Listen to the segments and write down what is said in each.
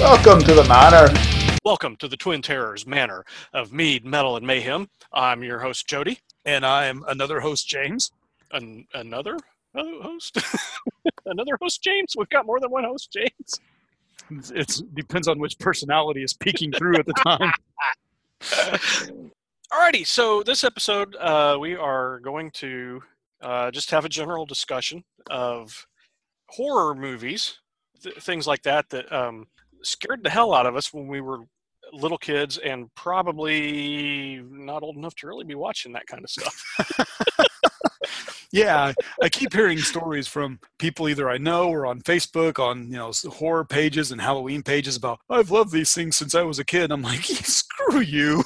Welcome to the manor. Welcome to the Twin Terrors Manor of Mead, Metal, and Mayhem. I'm your host, Jody. And I'm another host, James. Another host? Another host, James? We've got more than one host, James. It depends on which personality is peeking through at the time. Alrighty, so this episode, we are going to just have a general discussion of horror movies, things like that, that scared the hell out of us when we were little kids and probably not old enough to really be watching that kind of stuff. Yeah, I keep hearing stories from people either I know or on Facebook on, horror pages and Halloween pages about, I've loved these things since I was a kid. I'm like, screw you.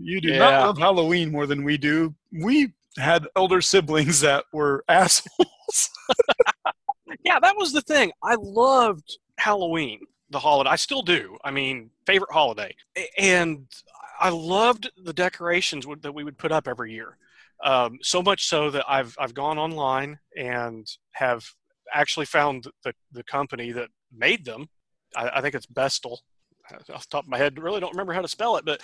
You do not love Halloween more than we do. We had elder siblings that were assholes. Yeah, that was the thing. I loved Halloween, the holiday. I still do. I mean, favorite holiday. And I loved the decorations that we would put up every year. So much so that I've gone online and have actually found the company that made them. I think it's Bestel. Off the top of my head, really don't remember how to spell it, but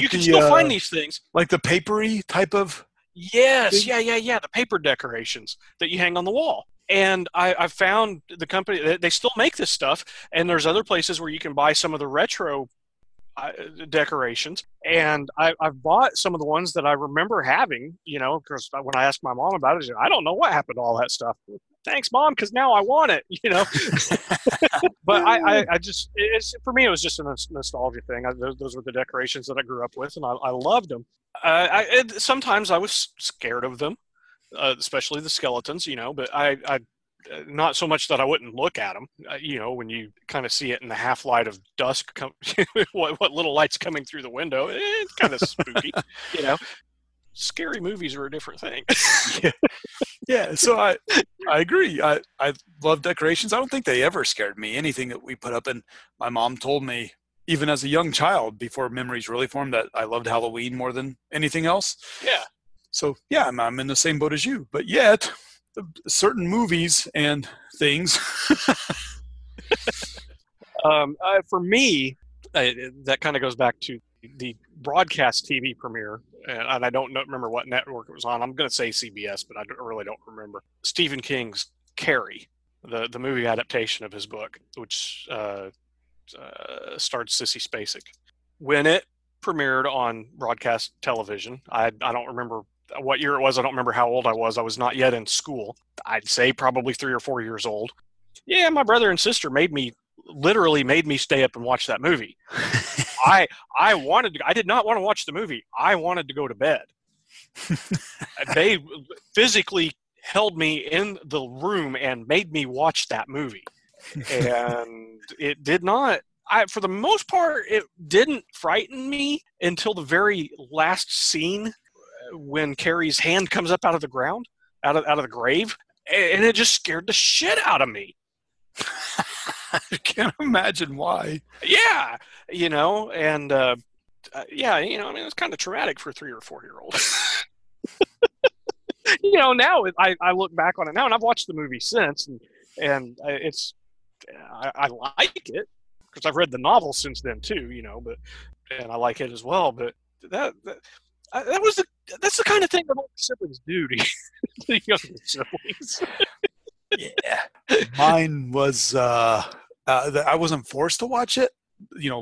you can still find these things. Like the papery type of? Yes, thing? yeah. The paper decorations that you hang on the wall. And I found the company, they still make this stuff, and there's other places where you can buy some of the retro decorations. And I've bought some of the ones that I remember having, because when I asked my mom about it, she said, I don't know what happened to all that stuff. Thanks, Mom, because now I want it, But I just, for me, it was just a nostalgia thing. Those were the decorations that I grew up with, and I loved them. Sometimes I was scared of them, especially the skeletons, but I not so much that I wouldn't look at them, when you kind of see it in the half light of dusk, what little light's coming through the window, it's kind of spooky, Scary movies are a different thing. Yeah, so I agree. I love decorations. I don't think they ever scared me, anything that we put up. And my mom told me, even as a young child, before memories really formed, that I loved Halloween more than anything else. Yeah. So, yeah, I'm in the same boat as you. But yet, certain movies and things. For me, that kind of goes back to the broadcast TV premiere, and I don't remember what network it was on. I'm going to say CBS, but really don't remember. Stephen King's Carrie, the movie adaptation of his book, which starred Sissy Spacek. When it premiered on broadcast television, I don't remember what year it was. I don't remember how old I was. I was not yet in school. I'd say probably 3 or 4 years old. Yeah, my brother and sister literally made me stay up and watch that movie. I did not want to watch the movie. I wanted to go to bed. They physically held me in the room and made me watch that movie. And it did not, for the most part, it didn't frighten me until the very last scene when Carrie's hand comes up out of the ground, out of the grave. And it just scared the shit out of me. I can't imagine why. Yeah, and I mean, it's kind of traumatic for a 3 or 4 year olds. Now I look back on it now, and I've watched the movie since, and it's I like it because I've read the novel since then too, and I like it as well. But that's the kind of thing that older siblings do to the younger siblings. Yeah. Mine was, I wasn't forced to watch it,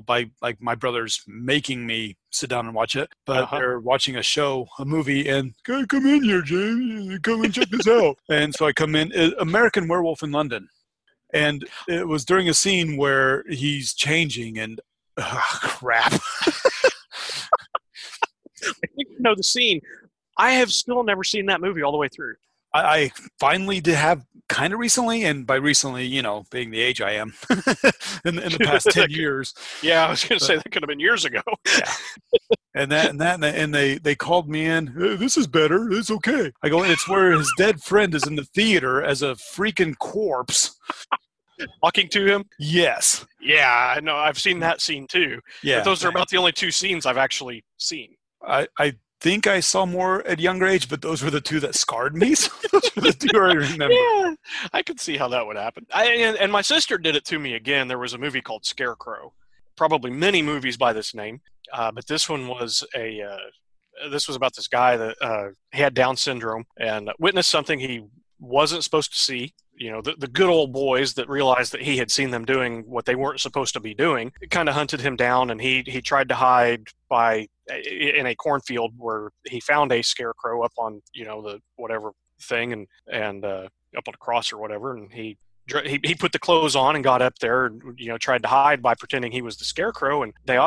by like my brothers making me sit down and watch it, but they're watching a movie, and come in here, James, come and check this out. And so I come in, American Werewolf in London. And it was during a scene where he's changing and, crap. I think the scene. I have still never seen that movie all the way through. I finally did have kind of recently, and by recently, being the age I am in the past 10 years. Yeah, I was going to say that could have been years ago. Yeah. And they called me in. This is better. It's okay. I go, it's where his dead friend is in the theater as a freaking corpse. Walking to him? Yes. Yeah, I know. I've seen that scene too. Yeah. But those are about the only two scenes I've actually seen. I think I saw more at a younger age, but those were the two that scarred me. So those were the two I remember. Yeah, I could see how that would happen. And my sister did it to me again. There was a movie called Scarecrow. Probably many movies by this name, but this one was a... This was about this guy that he had Down syndrome and witnessed something he wasn't supposed to see. You know, the good old boys that realized that he had seen them doing what they weren't supposed to be doing. It kind of hunted him down, and he tried to hide by in a cornfield where he found a scarecrow up on, you know, the whatever thing and up on a cross or whatever, and he put the clothes on and got up there and, you know, tried to hide by pretending he was the scarecrow, and they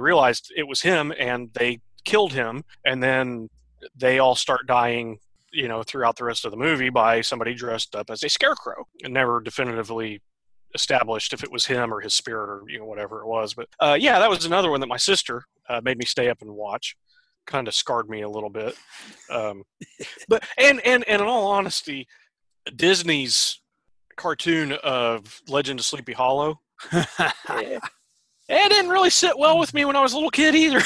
realized it was him, and they killed him, and then they all start dying, you know, throughout the rest of the movie by somebody dressed up as a scarecrow, and never definitively established if it was him or his spirit or, you know, whatever it was. But yeah, that was another one that my sister made me stay up and watch. Kind of scarred me a little bit. But in all honesty, Disney's cartoon of Legend of Sleepy Hollow, it didn't really sit well with me when I was a little kid either.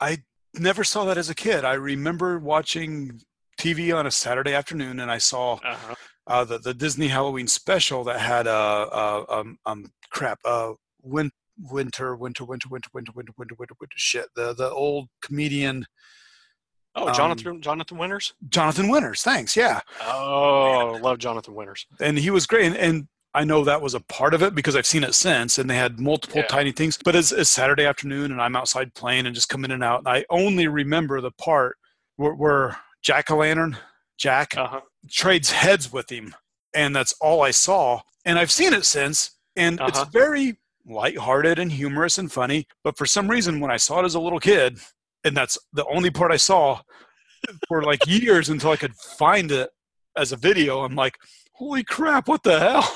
I never saw that as a kid. I remember watching TV on a Saturday afternoon, and I saw the Disney Halloween special that had the old comedian. Oh, Jonathan Winters? Jonathan Winters, thanks, yeah. Oh, man. Love Jonathan Winters. And he was great, and I know that was a part of it because I've seen it since, and they had multiple tiny things. But it's Saturday afternoon, and I'm outside playing and just come in and out. And I only remember the part where Jack trades heads with him, and that's all I saw. And I've seen it since, and it's very lighthearted and humorous and funny. But for some reason, when I saw it as a little kid, and that's the only part I saw for like years until I could find it as a video, I'm like, holy crap, what the hell?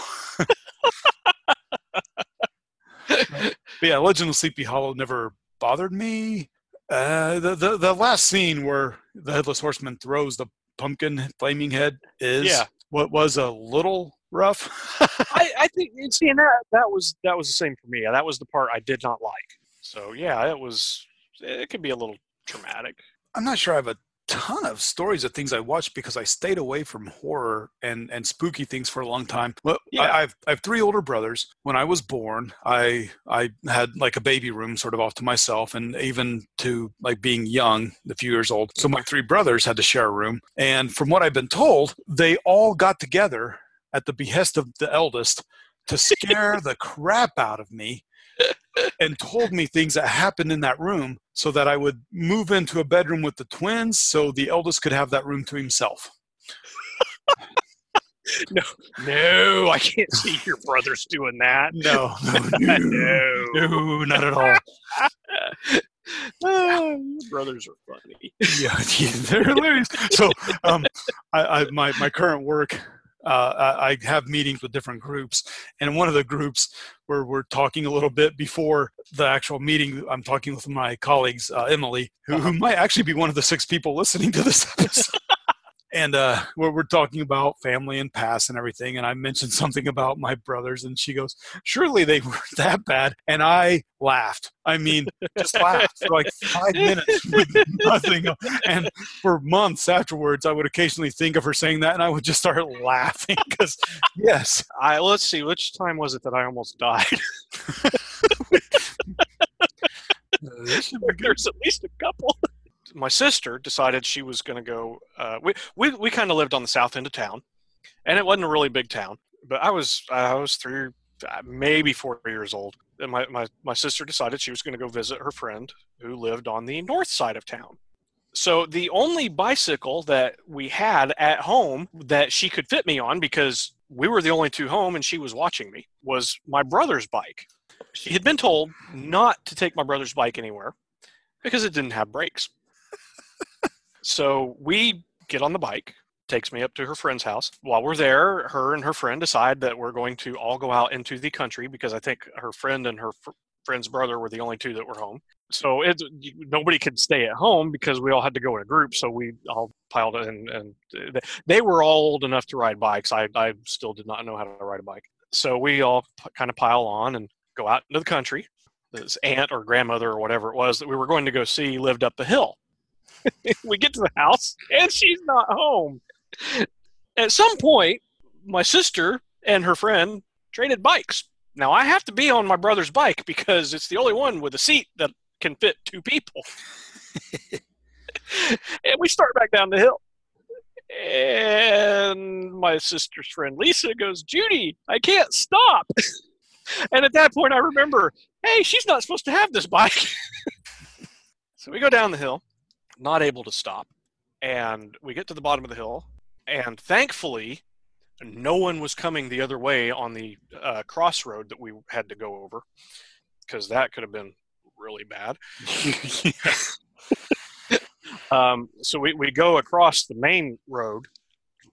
But yeah, Legend of Sleepy Hollow never bothered me. The last scene where the Headless Horseman throws the pumpkin flaming head is what was a little rough. I think seeing that was the same for me. That was the part I did not like. So yeah, it could be a little traumatic. I'm not sure I have a ton of stories of things I watched because I stayed away from horror and spooky things for a long time. Well, yeah. I've three older brothers. When I was born, I had like a baby room sort of off to myself, and even to like being young, a few years old. So my three brothers had to share a room. And from what I've been told, they all got together at the behest of the eldest to scare the crap out of me. And told me things that happened in that room so that I would move into a bedroom with the twins so the eldest could have that room to himself. No, I can't see your brothers doing that. No, not at all. Brothers are funny. Yeah, they're hilarious. So my current work, I have meetings with different groups, and one of the groups where we're talking a little bit before the actual meeting, I'm talking with my colleagues, Emily, who might actually be one of the 6 people listening to this episode. And where we're talking about family and past and everything. And I mentioned something about my brothers, and she goes, surely they weren't that bad. And I laughed. I mean, just laughed for like 5 minutes with nothing. And for months afterwards, I would occasionally think of her saying that, and I would just start laughing because, yes. Let's see, which time was it that I almost died? There's at least a couple. My sister decided she was going to go, we kind of lived on the south end of town, and it wasn't a really big town, but I was 3, maybe 4 years old. And my sister decided she was going to go visit her friend who lived on the north side of town. So the only bicycle that we had at home that she could fit me on, because we were the only two home and she was watching me, was my brother's bike. She had been told not to take my brother's bike anywhere because it didn't have brakes. So we get on the bike, takes me up to her friend's house. While we're there, her and her friend decide that we're going to all go out into the country, because I think her friend and her friend's brother were the only two that were home. So nobody could stay at home because we all had to go in a group. So we all piled in, and they were all old enough to ride bikes. I still did not know how to ride a bike. So we all kind of pile on and go out into the country. this aunt or grandmother or whatever it was that we were going to go see lived up the hill. We get to the house, and she's not home. At some point, my sister and her friend traded bikes. Now, I have to be on my brother's bike because it's the only one with a seat that can fit two people. And we start back down the hill. And my sister's friend Lisa goes, Judy, I can't stop. And at that point, I remember, hey, she's not supposed to have this bike. So we go down the hill, not able to stop. And we get to the bottom of the hill. And thankfully, no one was coming the other way on the crossroad that we had to go over, because that could have been really bad. So we go across the main road,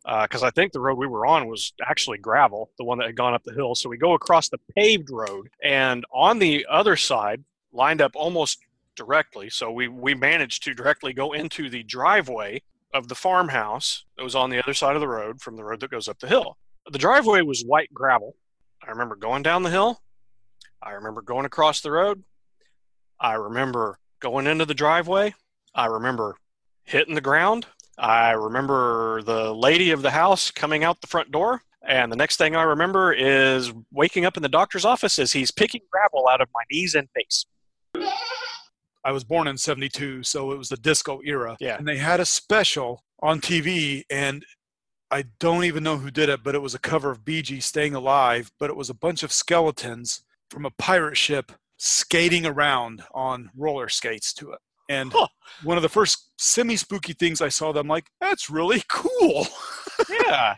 because I think the road we were on was actually gravel, the one that had gone up the hill. So we go across the paved road, and on the other side, lined up almost directly, so we managed to directly go into the driveway of the farmhouse that was on the other side of the road from the road that goes up the hill. The driveway was white gravel. I remember going down the hill. I remember going across the road. I remember going into the driveway. I remember hitting the ground. I remember the lady of the house coming out the front door. And the next thing I remember is waking up in the doctor's office as he's picking gravel out of my knees and face. I was born in 72, so it was the disco era. Yeah. And they had a special on TV, and I don't even know who did it, but it was a cover of Bee Gees' Staying Alive, but it was a bunch of skeletons from a pirate ship skating around on roller skates to it. And one of the first semi-spooky things I saw, that I'm like, that's really cool. Yeah.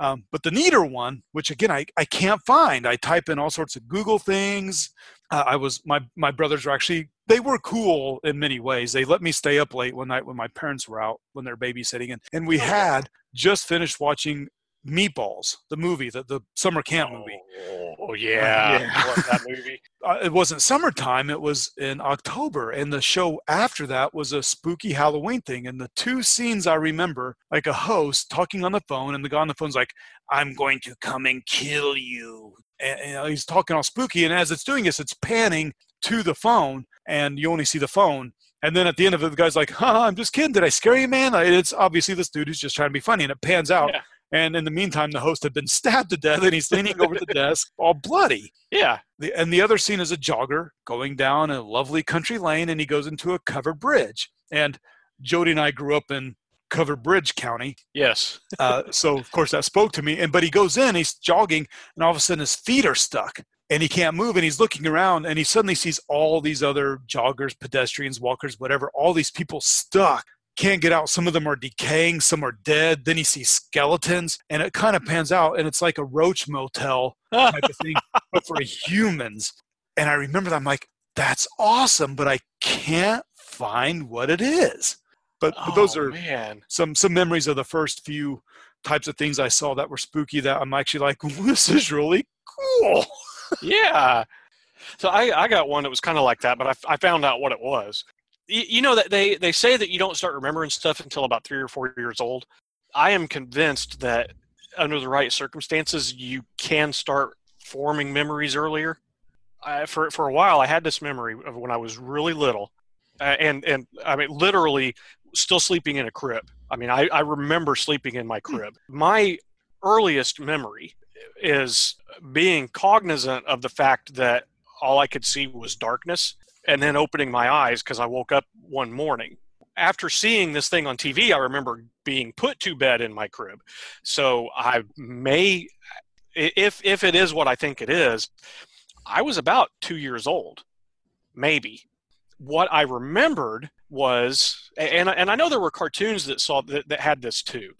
But the neater one, which again, I can't find. I type in all sorts of Google things. My brothers were actually, they were cool in many ways. They let me stay up late one night when my parents were out, when they were babysitting. And we had just finished watching Meatballs, the movie, the summer camp movie. Oh, yeah. Yeah. I love that movie. It wasn't summertime. It was in October. And the show after that was a spooky Halloween thing. And the two scenes I remember, like a host talking on the phone, and the guy on the phone's like, I'm going to come and kill you. And he's talking all spooky. And as it's doing this, it's panning to the phone, and you only see the phone. And then at the end of it, the guy's like, I'm just kidding. Did I scare you, man? It's obviously this dude who's just trying to be funny. And it pans out. Yeah. And in the meantime, the host had been stabbed to death, and he's leaning over the desk, all bloody. Yeah. And the other scene is a jogger going down a lovely country lane, and he goes into a covered bridge. And Jody and I grew up in Covered Bridge County. Yes. So, of course, that spoke to me. But he goes in, he's jogging, and all of a sudden his feet are stuck, and he can't move, and he's looking around, and he suddenly sees all these other joggers, pedestrians, walkers, whatever, all these people stuck. Can't get out. Some of them are decaying. Some are dead. Then he sees skeletons, and it kind of pans out, and it's like a roach motel type of thing, but for humans. And I remember that. I'm like, that's awesome, but I can't find what it is. But those are some memories of the first few types of things I saw that were spooky that I'm actually like, this is really cool. Yeah. So I got one that was kind of like that, but I found out what it was. You know that they say that you don't start remembering stuff until about 3 or 4 years old. I am convinced that under the right circumstances, you can start forming memories earlier. For a while, I had this memory of when I was really little, and I mean literally still sleeping in a crib. I mean, I remember sleeping in my crib. My earliest memory is being cognizant of the fact that all I could see was darkness. And then opening my eyes because I woke up one morning. After seeing this thing on TV, I remember being put to bed in my crib. So I may, if it is what I think it is, I was about 2 years old, maybe. What I remembered was, and I know there were cartoons that had this too,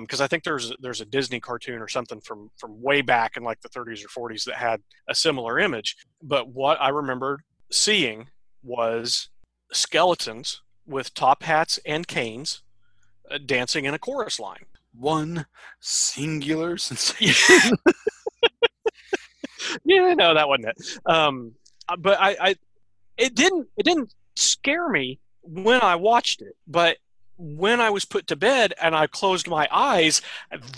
because I think there's a Disney cartoon or something from way back in like the 30s or 40s that had a similar image. But what I remembered seeing was skeletons with top hats and canes dancing in a chorus line. One singular sensation. Yeah, no, that wasn't it. But it didn't scare me when I watched it. But when I was put to bed and I closed my eyes,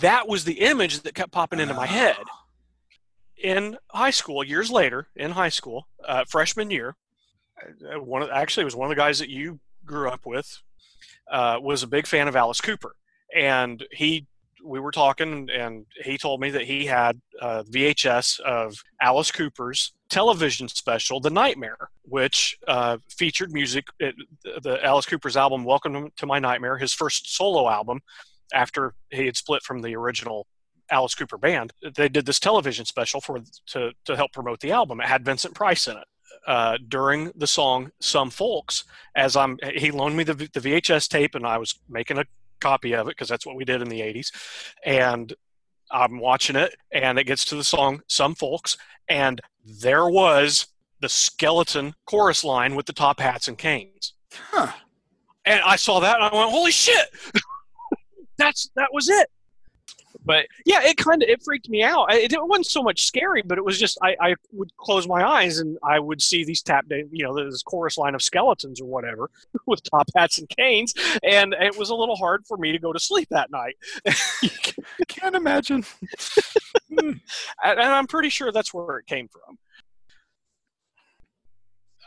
that was the image that kept popping into my head. in high school, years later, in high school, freshman year, actually it was one of the guys that you grew up with, was a big fan of Alice Cooper. And we were talking, and he told me that he had a VHS of Alice Cooper's television special, The Nightmare, which featured music, the Alice Cooper's album, Welcome to My Nightmare, his first solo album after he had split from the original Alice Cooper band. They did this television special to help promote the album. It had Vincent Price in it. During the song Some Folks, he loaned me the VHS tape, and I was making a copy of it because that's what we did in the 80s. And I'm watching it, and it gets to the song Some Folks, and there was the skeleton chorus line with the top hats and canes. Huh. And I saw that, and I went, holy shit! That was it. But yeah, it freaked me out. It wasn't so much scary, but it was just, I would close my eyes and I would see these this chorus line of skeletons or whatever with top hats and canes. And it was a little hard for me to go to sleep that night. I can't imagine. And I'm pretty sure that's where it came from.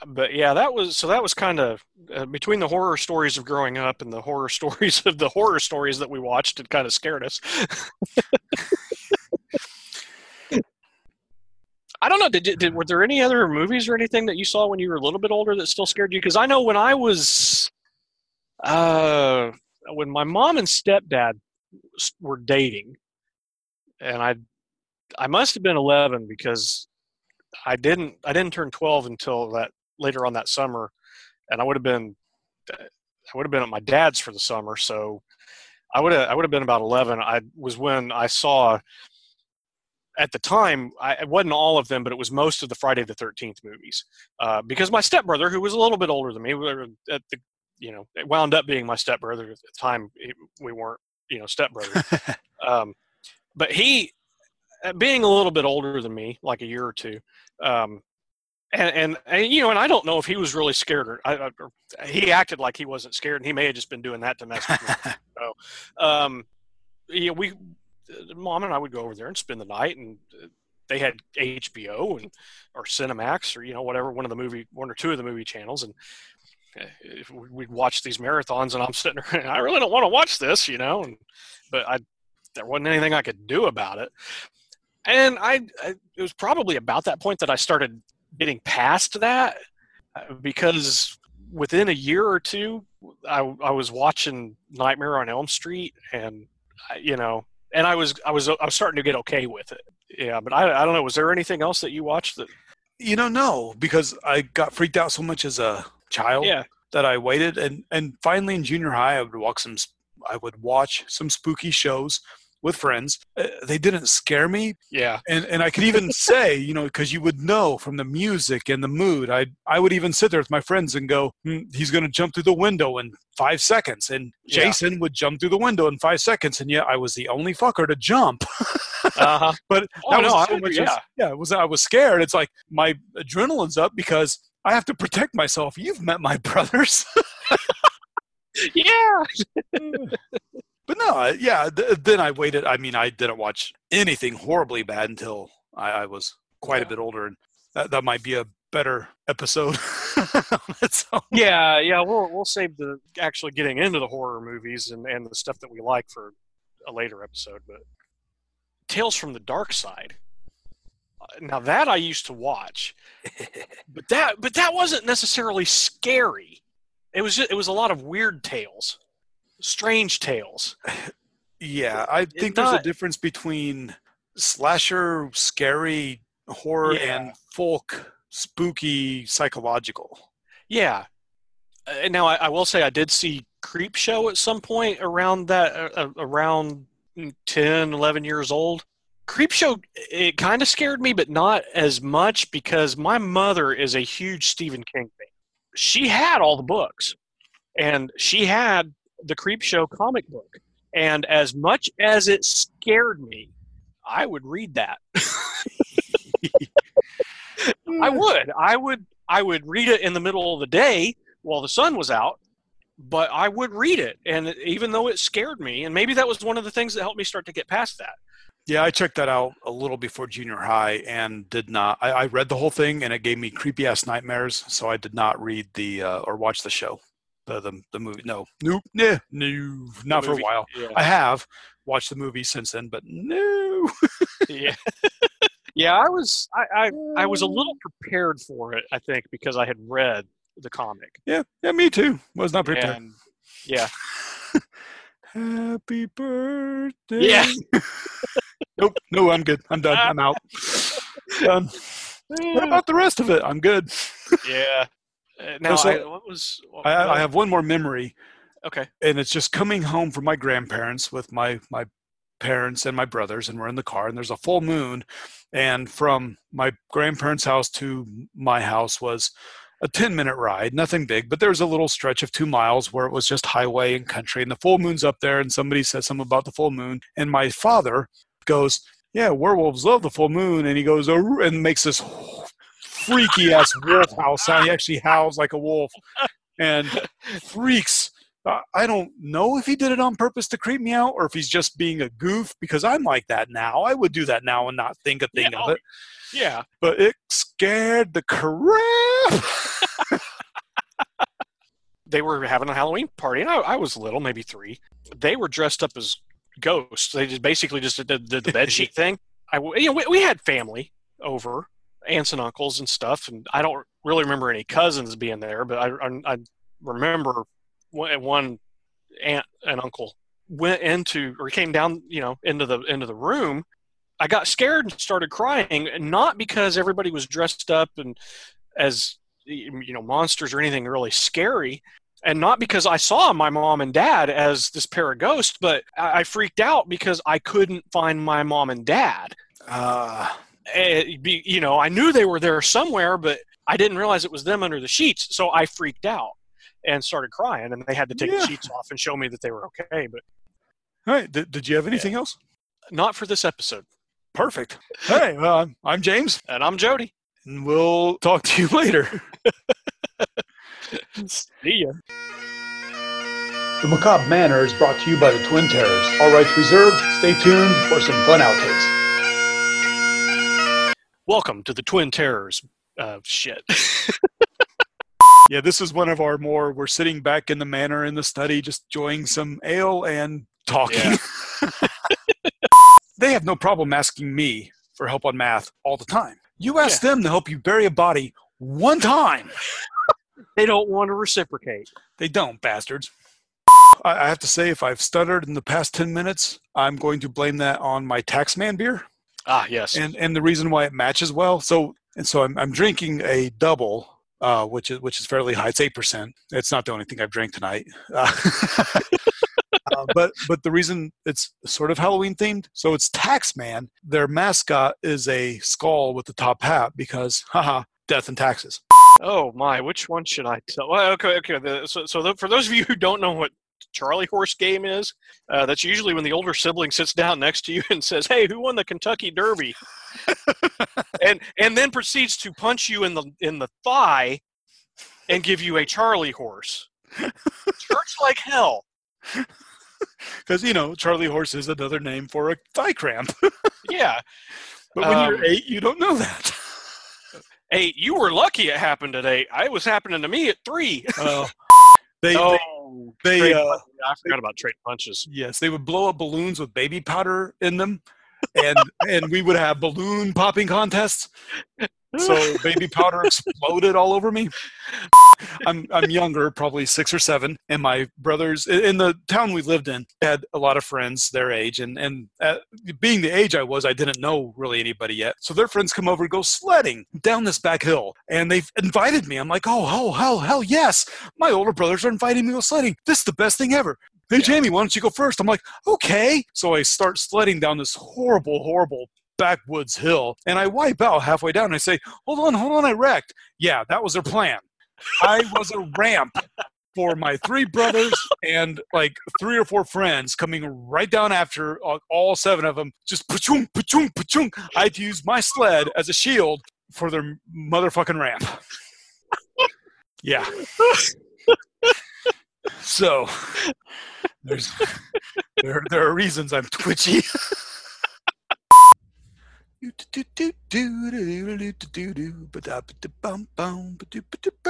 But yeah, that was kind of between the horror stories of growing up and the horror stories of the horror stories that we watched, it kind of scared us. I don't know. Were there any other movies or anything that you saw when you were a little bit older that still scared you? Because I know when I was, when my mom and stepdad were dating, and I must have been 11 because I didn't turn 12 until that later on that summer, and I would have been at my dad's for the summer, so I would have been about 11. It wasn't all of them, but it was most of the Friday the 13th movies, because my stepbrother, who was a little bit older than me, it wound up being my stepbrother at the time. We weren't stepbrothers, but he, being a little bit older than me, like a year or two, and I don't know if he was really scared or he acted like he wasn't scared, and he may have just been doing that to mess with me. So, Mom and I would go over there and spend the night, and they had HBO or Cinemax or whatever, one or two of the movie channels, and we'd watch these marathons, and I'm sitting there, and I really don't want to watch this, but there wasn't anything I could do about it. And it was probably about that point that I started getting past that, because within a year or two, I was watching Nightmare on Elm Street, and I was starting to get okay with it. Yeah, but I don't know. Was there anything else that you watched that? No, because I got freaked out so much as a child that I waited, and finally in junior high, I would watch some spooky shows with friends. They didn't scare me. Yeah. And I could even say, because you would know from the music and the mood, I would even sit there with my friends and go, he's going to jump through the window in 5 seconds. And Jason would jump through the window in 5 seconds. And yet I was the only fucker to jump. Uh-huh. But I was scared. It's like my adrenaline's up because I have to protect myself. You've met my brothers. Yeah. But no, then I waited. I mean, I didn't watch anything horribly bad until I was quite a bit older, and that might be a better episode. We'll save the actually getting into the horror movies and the stuff that we like for a later episode. But Tales from the Dark Side. Now that I used to watch, but that wasn't necessarily scary. It was a lot of weird tales, strange tales. Yeah, I think there's a difference between slasher, scary, horror, and folk, spooky, psychological. Yeah. Now, I will say I did see Creepshow at some point around that, around 10, 11 years old. Creepshow, it kind of scared me, but not as much, because my mother is a huge Stephen King fan. She had all the books, and she had the Creepshow comic book. And as much as it scared me, I would read that. I would read it in the middle of the day while the sun was out, but I would read it. And even though it scared me, and maybe that was one of the things that helped me start to get past that. Yeah, I checked that out a little before junior high and did not. I read the whole thing and it gave me creepy ass nightmares, so I did not read the or watch the show, the movie. No, nope, nah, no, not for a while. Yeah. I have watched the movie since then, but no. Yeah, yeah. I was a little prepared for it, I think, because I had read the comic. Yeah, yeah, me too. Was not prepared. And, yeah. Happy birthday. Yeah. Nope. No, I'm good. I'm done. I'm out. Done. What about the rest of it? I'm good. Yeah. Now, so, I have one more memory. Okay. And it's just coming home from my grandparents with my parents and my brothers, and we're in the car, and there's a full moon, and from my grandparents' house to my house was a 10-minute ride, nothing big, but there was a little stretch of 2 miles where it was just highway and country, and the full moon's up there, and somebody says something about the full moon, and my father goes, yeah, werewolves love the full moon, and he goes, oh, and makes this freaky-ass wolf howl sound. He actually howls like a wolf and freaks. I don't know if he did it on purpose to creep me out or if he's just being a goof, because I'm like that now. I would do that now and not think a thing of it. Yeah. But it scared the crap. They were having a Halloween party, and I was little, maybe 3. They were dressed up as ghosts. They just basically just did the bedsheet thing. We had family over, aunts and uncles and stuff, and I don't really remember any cousins being there, but I remember one aunt and uncle came down, into the room. I got scared and started crying, not because everybody was dressed up and as monsters or anything really scary, and not because I saw my mom and dad as this pair of ghosts, but I freaked out because I couldn't find my mom and dad. I knew they were there somewhere, but I didn't realize it was them under the sheets, so I freaked out and started crying, and they had to take the sheets off and show me that they were okay. But all right, did you have anything else? Not for this episode. Perfect. Hey, well, I'm James. And I'm Jody. And we'll talk to you later. See ya. The Macabre Manor is brought to you by the Twin Terrors. All rights reserved. Stay tuned for some fun outtakes. Welcome to the Twin Terrors. Shit. Yeah, this is one of our more, we're sitting back in the manor in the study, just enjoying some ale and talking. Yeah. They have no problem asking me for help on math all the time. You ask them to help you bury a body one time. They don't want to reciprocate. They don't, bastards. I have to say, if I've stuttered in the past 10 minutes, I'm going to blame that on my Taxman beer. Ah, yes. And the reason why it matches well. So I'm drinking a double, which is fairly high. It's 8%. It's not the only thing I've drank tonight. But the reason it's sort of Halloween themed, so it's Taxman. Their mascot is a skull with the top hat because, haha, death and taxes. Oh my! Which one should I tell? Well, okay. For those of you who don't know what Charlie Horse game is, that's usually when the older sibling sits down next to you and says, "Hey, who won the Kentucky Derby?" and then proceeds to punch you in the thigh and give you a Charlie horse. Church like hell. Because Charlie horse is another name for a thigh cramp. Yeah, but when you're 8, you don't know that. 8, you were lucky it happened at 8. It was happening to me at 3. I forgot about trade punches. Yes, they would blow up balloons with baby powder in them, and we would have balloon popping contests. So baby powder exploded all over me. I'm younger, probably 6 or 7, and my brothers in the town we lived in had a lot of friends their age, and being the age I was, I didn't know really anybody yet. So their friends come over and go sledding down this back hill, and they've invited me. I'm like, hell yes! My older brothers are inviting me to go sledding. This is the best thing ever. Hey, Jamie, why don't you go first? I'm like, okay. So I start sledding down this horrible backwoods hill, and I wipe out halfway down, and I say, hold on, I wrecked. Yeah, that was their plan. I was a ramp for my 3 brothers and like 3 or 4 friends coming right down after, all 7 of them, just pa-chung, pa-chung, pa-chung. I'd use my sled as a shield for their motherfucking ramp. Yeah. So, there are reasons I'm twitchy. Do do do do do do do ba da ba da bum bum ba do ba do